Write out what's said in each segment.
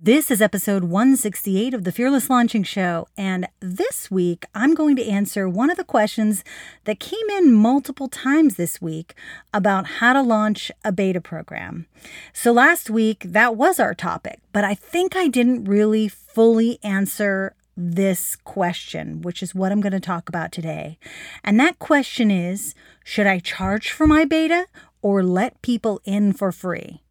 This is episode 168 of the Fearless Launching Show, and this week I'm going to answer one of the questions that came in multiple times this week about how to launch a beta program. So last week, that was our topic, but I think I didn't really fully answer this question, which is what I'm going to talk about today. And that question is, should I charge for my beta or let people in for free?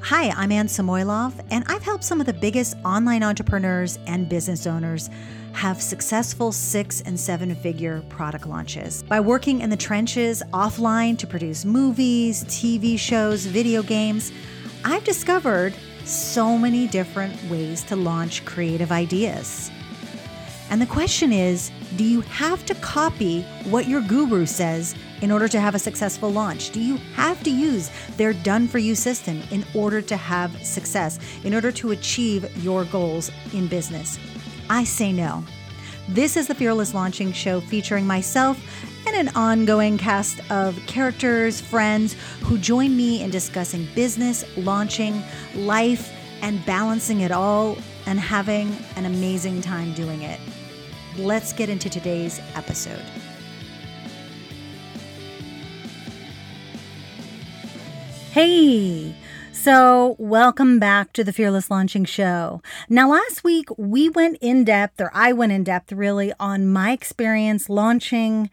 Hi, I'm Anne Samoilov, and I've helped some of the biggest online entrepreneurs and business owners have successful 6- and 7-figure product launches. By working in the trenches offline to produce movies, TV shows, video games, I've discovered so many different ways to launch creative ideas. And the question is, do you have to copy what your guru says in order to have a successful launch? Do you have to use their done-for-you system in order to have success, in order to achieve your goals in business? I say no. This is the Fearless Launching Show, featuring myself and an ongoing cast of characters, friends who join me in discussing business, launching, life, and balancing it all and having an amazing time doing it. Let's get into today's episode. Hey, so welcome back to the Fearless Launching Show. Now, last week we went in depth, or I went in depth really, on my experience launching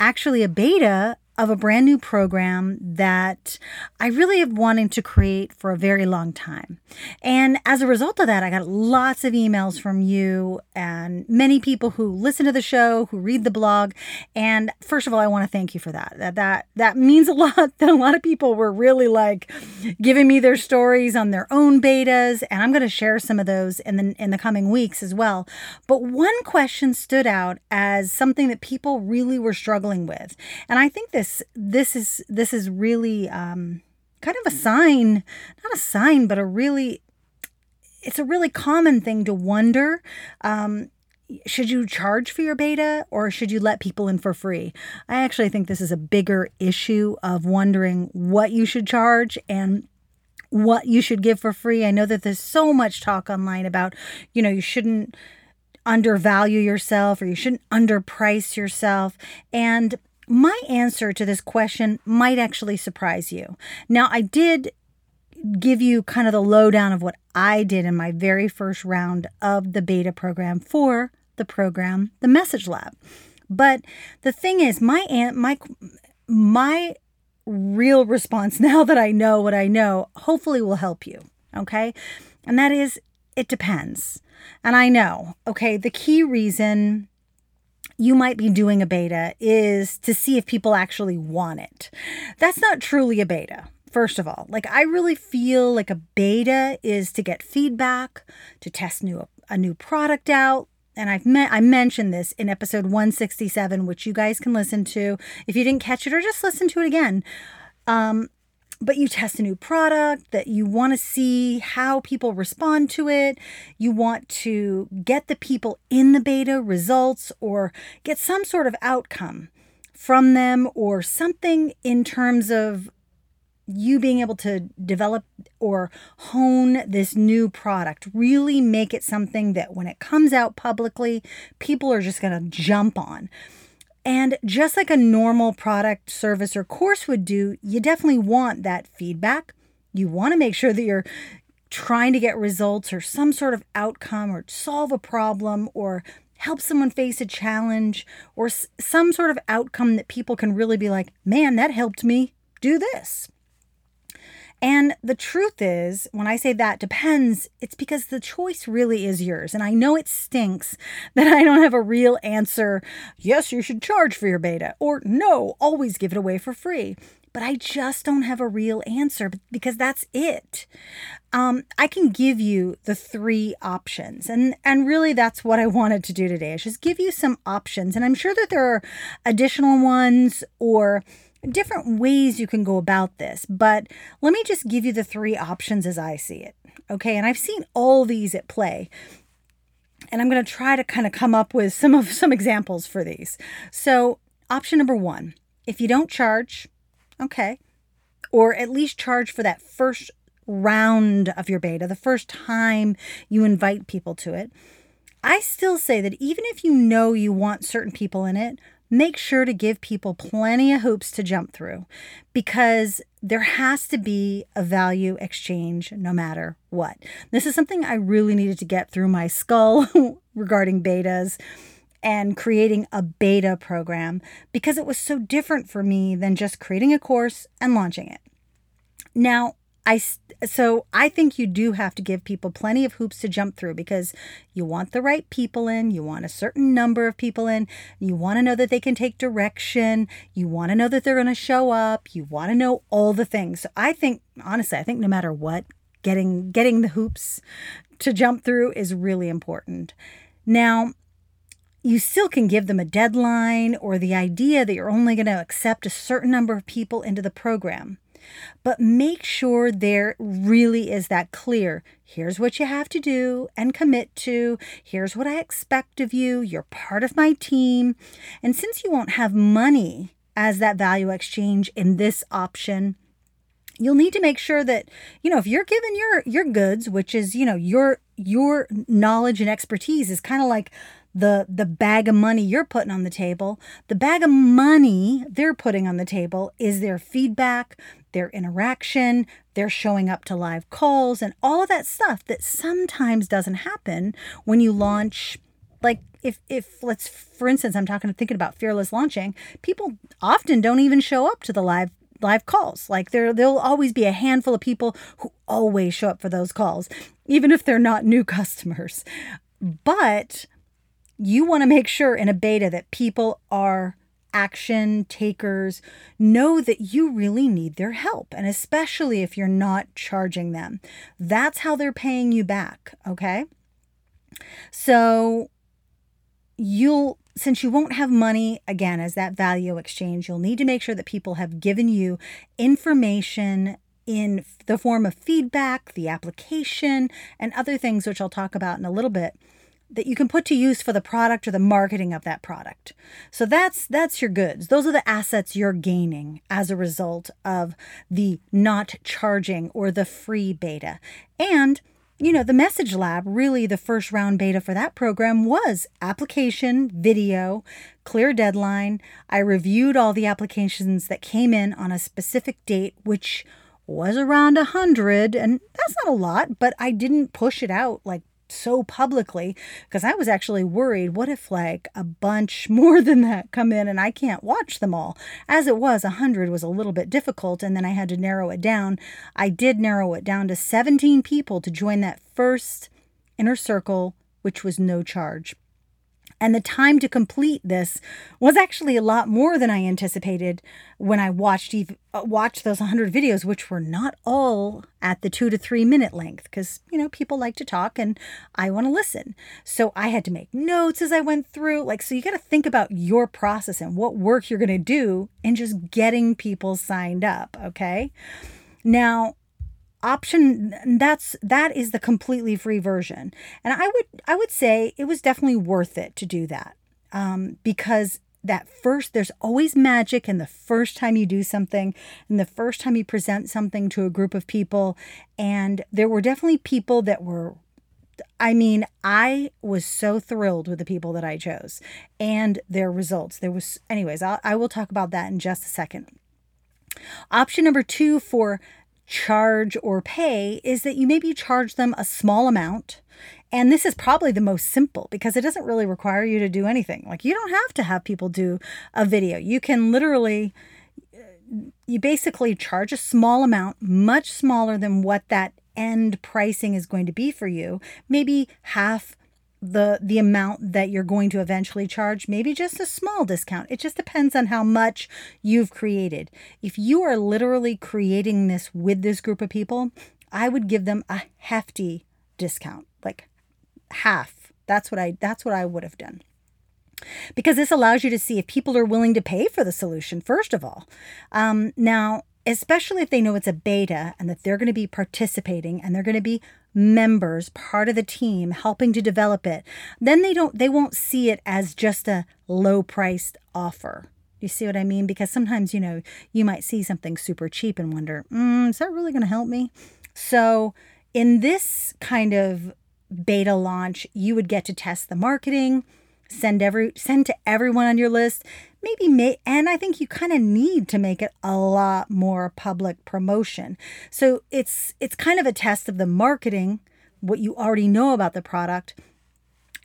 actually a beta of a brand new program that I really have wanted to create for a very long time. And as a result of that, I got lots of emails from you and many people who listen to the show, who read the blog. And first of all, I want to thank you for that. That means a lot, that a lot of people were really like giving me their stories on their own betas. And I'm going to share some of those in the coming weeks as well. But one question stood out as something that people really were struggling with. And I think this is really kind of a sign, not a sign, but it's a really common thing to wonder, should you charge for your beta or should you let people in for free? I actually think this is a bigger issue of wondering what you should charge and what you should give for free. I know that there's so much talk online about, you shouldn't undervalue yourself or you shouldn't underprice yourself. And my answer to this question might actually surprise you. Now, I did give you kind of the lowdown of what I did in my very first round of the beta program for the program, the Message Lab. But the thing is, my real response, now that I know what I know, hopefully will help you, okay? And that is, it depends. And I know, okay, the key reason you might be doing a beta is to see if people actually want it. That's not truly a beta, first of all. Like, I really feel like a beta is to get feedback, to test a new product out. And I mentioned this in episode 167, which you guys can listen to. If you didn't catch it, or just listen to it again. But you test a new product, that you want to see how people respond to it. You want to get the people in the beta results or get some sort of outcome from them, or something in terms of you being able to develop or hone this new product, really make it something that when it comes out publicly, people are just going to jump on. And just like a normal product, service, or course would do, you definitely want that feedback. You want to make sure that you're trying to get results or some sort of outcome, or solve a problem, or help someone face a challenge, or some sort of outcome that people can really be like, man, that helped me do this. And the truth is, when I say that depends, it's because the choice really is yours. And I know it stinks that I don't have a real answer. Yes, you should charge for your beta, or no, always give it away for free. But I just don't have a real answer, because that's it. I can give you the three options. And really, that's what I wanted to do today, is just give you some options. And I'm sure that there are additional ones or different ways you can go about this, but let me just give you the three options as I see it. Okay. And I've seen all these at play, and I'm going to try to kind of come up with some examples for these. So option number one, if you don't charge, okay, or at least charge for that first round of your beta, the first time you invite people to it, I still say that even if you know you want certain people in it, make sure to give people plenty of hoops to jump through, because there has to be a value exchange no matter what. This is something I really needed to get through my skull regarding betas and creating a beta program, because it was so different for me than just creating a course and launching it. Now, I think you do have to give people plenty of hoops to jump through, because you want the right people in, you want a certain number of people in, you want to know that they can take direction, you want to know that they're going to show up, you want to know all the things. So I think, honestly, no matter what, getting the hoops to jump through is really important. Now, you still can give them a deadline or the idea that you're only going to accept a certain number of people into the program. But make sure there really is that clear, here's what you have to do and commit to, here's what I expect of you, you're part of my team. And since you won't have money as that value exchange in this option, you'll need to make sure that, you know, if you're giving your goods, which is, you know, your knowledge and expertise is kind of like the bag of money you're putting on the table. The bag of money they're putting on the table is their feedback, their interaction, their showing up to live calls, and all of that stuff that sometimes doesn't happen when you launch. Like if let's, for instance, I'm thinking about fearless launching, people often don't even show up to the live calls. Like there'll always be a handful of people who always show up for those calls, even if they're not new customers. But you want to make sure in a beta that people are action takers, know that you really need their help, and especially if you're not charging them. That's how they're paying you back, okay? So since you won't have money, again, as that value exchange, you'll need to make sure that people have given you information in the form of feedback, the application, and other things, which I'll talk about in a little bit, that you can put to use for the product or the marketing of that product. So that's your goods. Those are the assets you're gaining as a result of the not charging or the free beta. And, you know, the Message Lab, really the first round beta for that program was application, video, clear deadline. I reviewed all the applications that came in on a specific date, which was around 100. And that's not a lot, but I didn't push it out like so publicly, because I was actually worried, what if like a bunch more than that come in and I can't watch them all? As it was, 100 was a little bit difficult, and then I had to narrow it down. I did narrow it down to 17 people to join that first inner circle, which was no charge. And the time to complete this was actually a lot more than I anticipated when I watched those 100 videos, which were not all at the 2 to 3 minute length, because, you know, people like to talk and I want to listen. So I had to make notes as I went through. Like, so you got to think about your process and what work you're going to do in just getting people signed up. Okay. Now, that is the completely free version, and I would say it was definitely worth it to do that, because there's always magic in the first time you do something and the first time you present something to a group of people. And there were definitely people that were, I was so thrilled with the people that I chose and their results. I will talk about that in just a second. Option number 2 for charge or pay is that you maybe charge them a small amount. And this is probably the most simple, because it doesn't really require you to do anything. Like, you don't have to have people do a video. You can basically charge a small amount, much smaller than what that end pricing is going to be for you. Maybe half the amount that you're going to eventually charge, maybe just a small discount. It just depends on how much you've created. If you are literally creating this with this group of people, I would give them a hefty discount, like half. That's what I would have done. Because this allows you to see if people are willing to pay for the solution, first of all. Now, especially if they know it's a beta and that they're going to be participating and they're going to be members, part of the team, helping to develop it, then they won't see it as just a low-priced offer. You see what I mean? Because sometimes, you know, you might see something super cheap and wonder, is that really going to help me? So in this kind of beta launch, you would get to test the marketing, send to everyone on your list, and I think you kind of need to make it a lot more public promotion. So it's kind of a test of the marketing, what you already know about the product.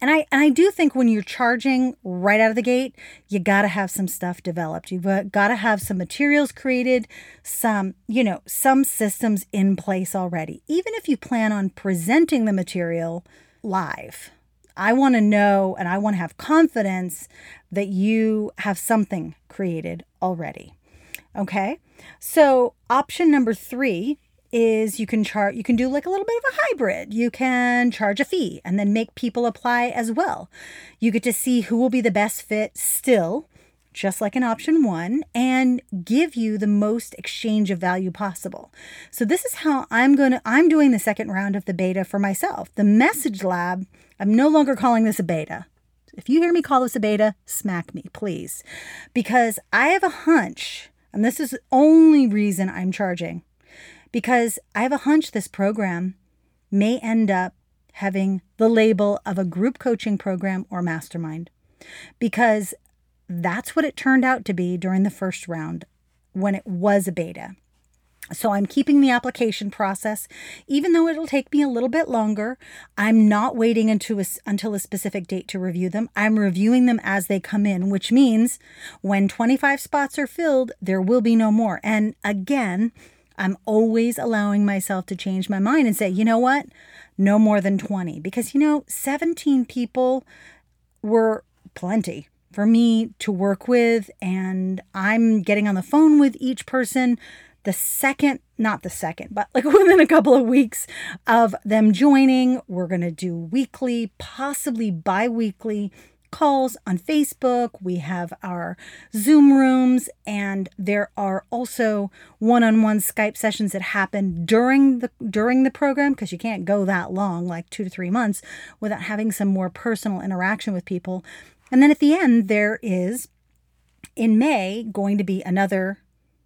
And I do think when you're charging right out of the gate, you got to have some stuff developed. You've got to have some materials created, some systems in place already. Even if you plan on presenting the material live, I want to know and I want to have confidence that you have something created already. Okay? So option number 3 is you can do like a little bit of a hybrid. You can charge a fee and then make people apply as well. You get to see who will be the best fit still, just like in option 1, and give you the most exchange of value possible. So this is how I'm doing the second round of the beta for myself. The Message Lab, I'm no longer calling this a beta. If you hear me call this a beta, smack me, please. Because I have a hunch, and this is the only reason I'm charging, because I have a hunch this program may end up having the label of a group coaching program or mastermind, because that's what it turned out to be during the first round when it was a beta. So I'm keeping the application process, even though it'll take me a little bit longer. I'm not waiting until a specific date to review them. I'm reviewing them as they come in, which means when 25 spots are filled, there will be no more. And again, I'm always allowing myself to change my mind and say, you know what, no more than 20. Because, 17 people were plenty for me to work with. And I'm getting on the phone with each person but within a couple of weeks of them joining. We're going to do weekly, possibly bi-weekly calls on Facebook. We have our Zoom rooms, and there are also one-on-one Skype sessions that happen during the program, because you can't go that long, like 2 to 3 months, without having some more personal interaction with people. And then at the end, there is in May going to be another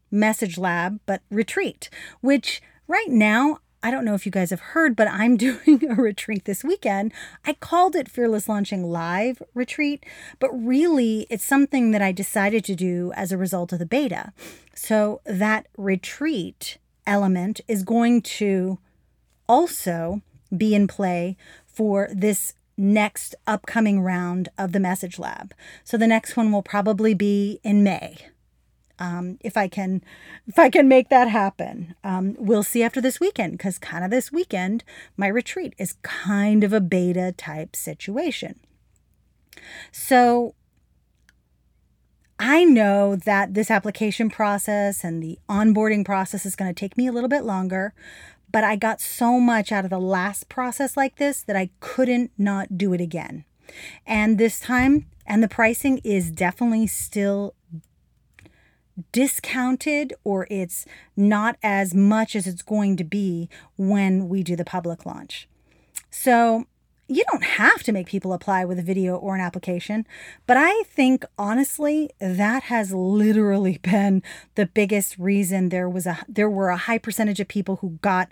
Message Lab but retreat, which right now, I don't know if you guys have heard, but I'm doing a retreat this weekend. I called it Fearless Launching Live Retreat, but really it's something that I decided to do as a result of the beta. So that retreat element is going to also be in play for this next upcoming round of the Message Lab. So the next one will probably be in May. If I can make that happen, we'll see after this weekend, because kind of this weekend, my retreat is kind of a beta type situation. So I know that this application process and the onboarding process is going to take me a little bit longer, but I got so much out of the last process like this that I couldn't not do it again. And this time, and the pricing is definitely still discounted, or it's not as much as it's going to be when we do the public launch. So you don't have to make people apply with a video or an application, but I think honestly that has literally been the biggest reason there were a high percentage of people who got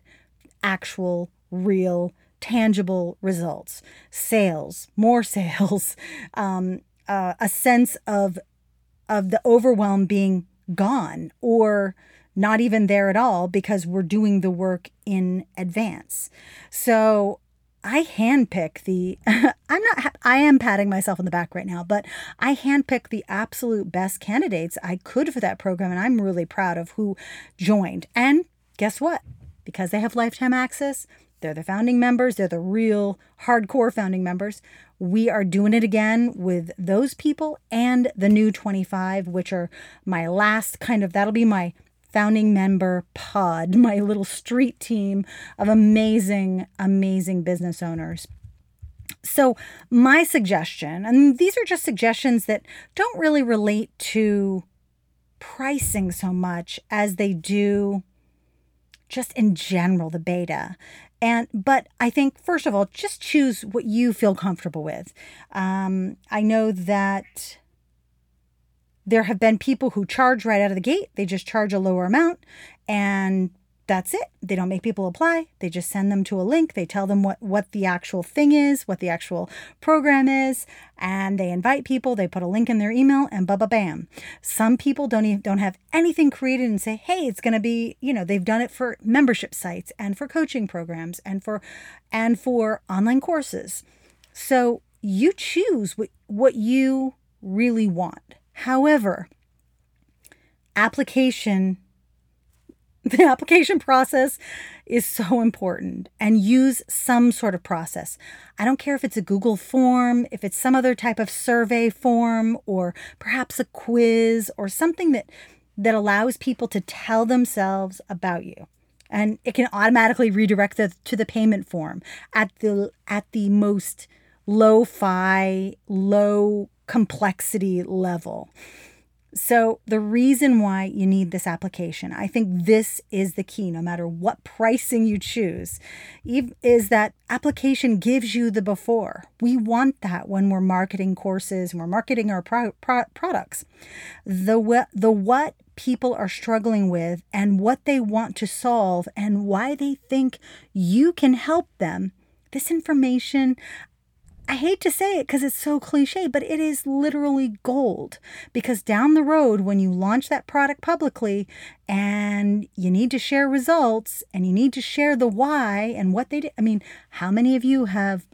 actual, real, tangible results, sales, more sales, a sense of the overwhelm being gone or not even there at all, because we're doing the work in advance. So I handpick I am patting myself on the back right now, but I handpick the absolute best candidates I could for that program. And I'm really proud of who joined. And guess what? Because they have lifetime access, they're the founding members, they're the real hardcore founding members. We are doing it again with those people and the new 25, which are my last that'll be my founding member pod, my little street team of amazing, amazing business owners. So my suggestion, and these are just suggestions that don't really relate to pricing so much as they do just in general, the beta. But I think, first of all, just choose what you feel comfortable with. I know that there have been people who charge right out of the gate. They just charge a lower amount and that's it. They don't make people apply. They just send them to a link. They tell them what the actual thing is, what the actual program is, and they invite people. They put a link in their email and ba ba bam. Some people don't have anything created and say, hey, it's going to be, they've done it for membership sites and for coaching programs and for online courses. So you choose what you really want. However, the application process is so important, and use some sort of process. I don't care if it's a Google form, if it's some other type of survey form, or perhaps a quiz or something that allows people to tell themselves about you. And it can automatically redirect to the payment form at the most lo-fi, low complexity level. So the reason why you need this application, I think this is the key, no matter what pricing you choose, is that application gives you the before. We want that when we're marketing courses and we're marketing our products. The what people are struggling with and what they want to solve and why they think you can help them. This information, I hate to say it because it's so cliche, but it is literally gold, because down the road, when you launch that product publicly and you need to share results and you need to share the why and what they did. I mean, how many of you have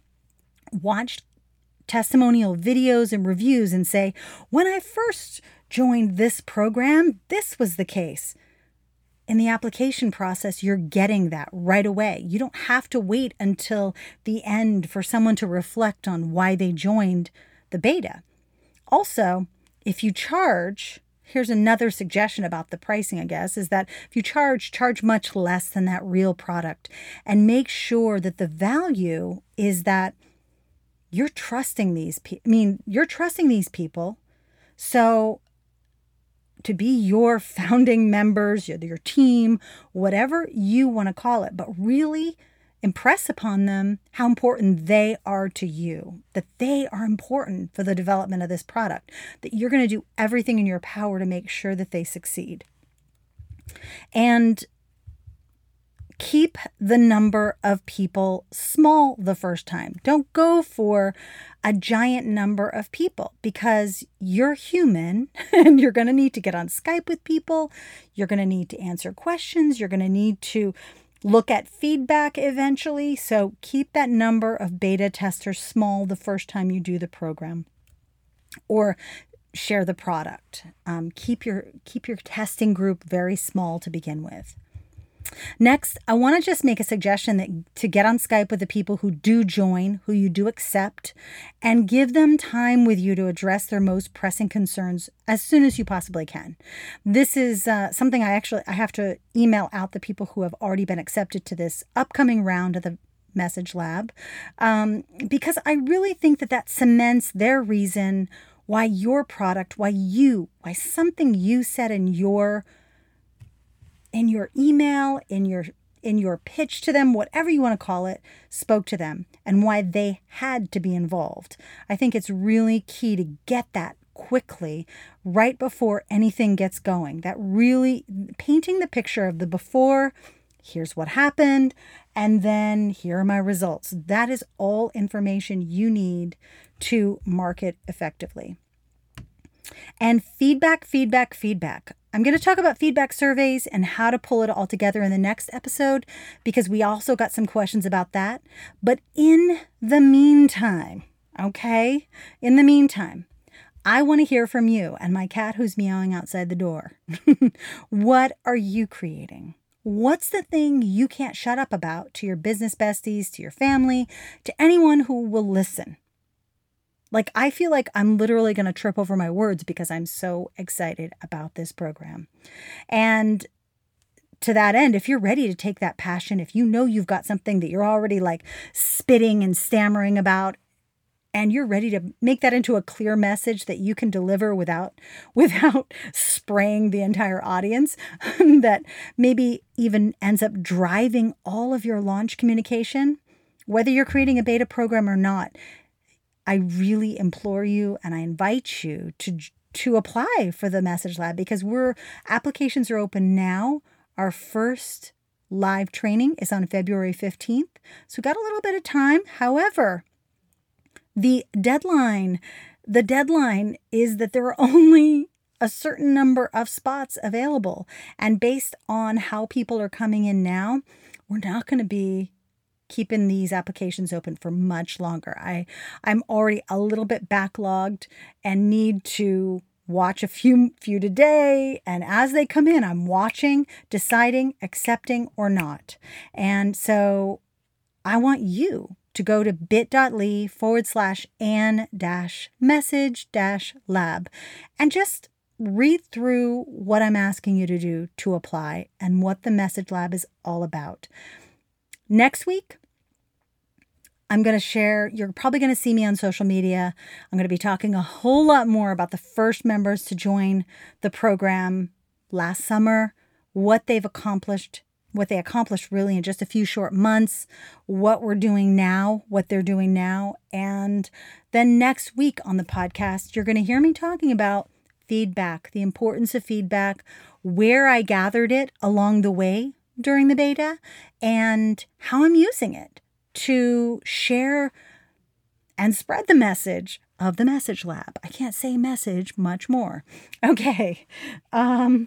watched testimonial videos and reviews and say, when I first joined this program, this was the case? In the application process, you're getting that right away. You don't have to wait until the end for someone to reflect on why they joined the beta. Also, if you charge, here's another suggestion about the pricing, I guess, is that if you charge much less than that real product, and make sure that the value is that you're trusting these people. So to be your founding members, your team, whatever you want to call it, but really impress upon them how important they are to you, that they are important for the development of this product, that you're going to do everything in your power to make sure that they succeed. And keep the number of people small the first time. Don't go for a giant number of people, because you're human and you're going to need to get on Skype with people. You're going to need to answer questions. You're going to need to look at feedback eventually. So keep that number of beta testers small the first time you do the program or share the product. Keep your testing group very small to begin with. Next, I want to just make a suggestion that to get on Skype with the people who do join, who you do accept, and give them time with you to address their most pressing concerns as soon as you possibly can. This is something I have to email out the people who have already been accepted to this upcoming round of the Message Lab, because I really think that cements their reason why your product, why something you said in your email, in your pitch to them, whatever you want to call it, spoke to them and why they had to be involved. I think it's really key to get that quickly right before anything gets going. That really painting the picture of the before, here's what happened, and then here are my results. That is all information you need to market effectively. And feedback. I'm going to talk about feedback surveys and how to pull it all together in the next episode, because we also got some questions about that. But in the meantime, I want to hear from you and my cat who's meowing outside the door. What are you creating? What's the thing you can't shut up about to your business besties, to your family, to anyone who will listen? I feel like I'm literally going to trip over my words because I'm so excited about this program. And to that end, if you're ready to take that passion, if you've got something that you're already spitting and stammering about, and you're ready to make that into a clear message that you can deliver without spraying the entire audience, that maybe even ends up driving all of your launch communication, whether you're creating a beta program or not, I really implore you and I invite you to apply for the Message Lab, because applications are open now. Our first live training is on February 15th. So we got a little bit of time. However, the deadline is that there are only a certain number of spots available. And based on how people are coming in now, we're not going to be keeping these applications open for much longer. I'm already a little bit backlogged and need to watch a few today. And as they come in, I'm watching, deciding, accepting or not. And so I want you to go to bit.ly/Anne-message-lab and just read through what I'm asking you to do to apply and what the Message Lab is all about. Next week, I'm going to share, you're probably going to see me on social media. I'm going to be talking a whole lot more about the first members to join the program last summer, what they've accomplished, what they accomplished really in just a few short months, what we're doing now, what they're doing now. And then next week on the podcast, you're going to hear me talking about feedback, the importance of feedback, where I gathered it along the way during the beta, and how I'm using it to share and spread the message of the Message Lab. I can't say message much more. Okay. I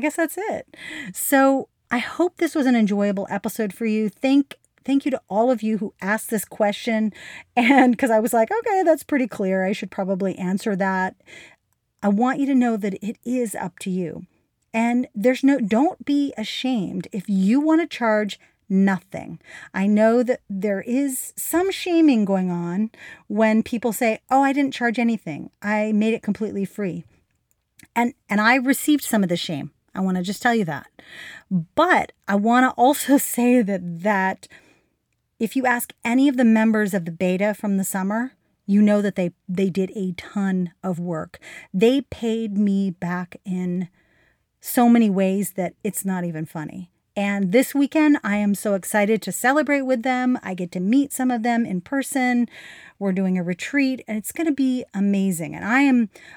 guess that's it. So I hope this was an enjoyable episode for you. Thank you to all of you who asked this question. And because I was like, okay, that's pretty clear. I should probably answer that. I want you to know that it is up to you. And don't be ashamed if you want to charge nothing. I know that there is some shaming going on when people say, oh, I didn't charge anything. I made it completely free. And I received some of the shame. I want to just tell you that. But I want to also say that if you ask any of the members of the beta from the summer, you know that they did a ton of work. They paid me back in so many ways that it's not even funny. And this weekend, I am so excited to celebrate with them. I get to meet some of them in person. We're doing a retreat, and it's going to be amazing. And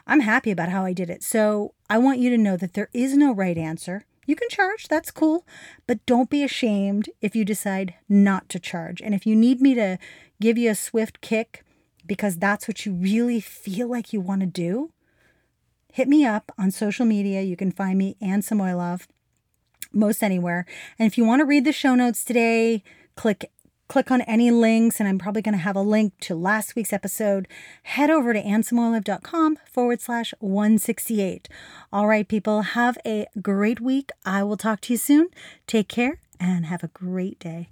I'm happy about how I did it. So I want you to know that there is no right answer. You can charge. That's cool. But don't be ashamed if you decide not to charge. And if you need me to give you a swift kick because that's what you really feel like you want to do, hit me up on social media. You can find me, Anne Samoilov, most anywhere. And if you want to read the show notes today, click on any links, and I'm probably going to have a link to last week's episode. Head over to ansamoilov.com/168. All right, people, have a great week. I will talk to you soon. Take care and have a great day.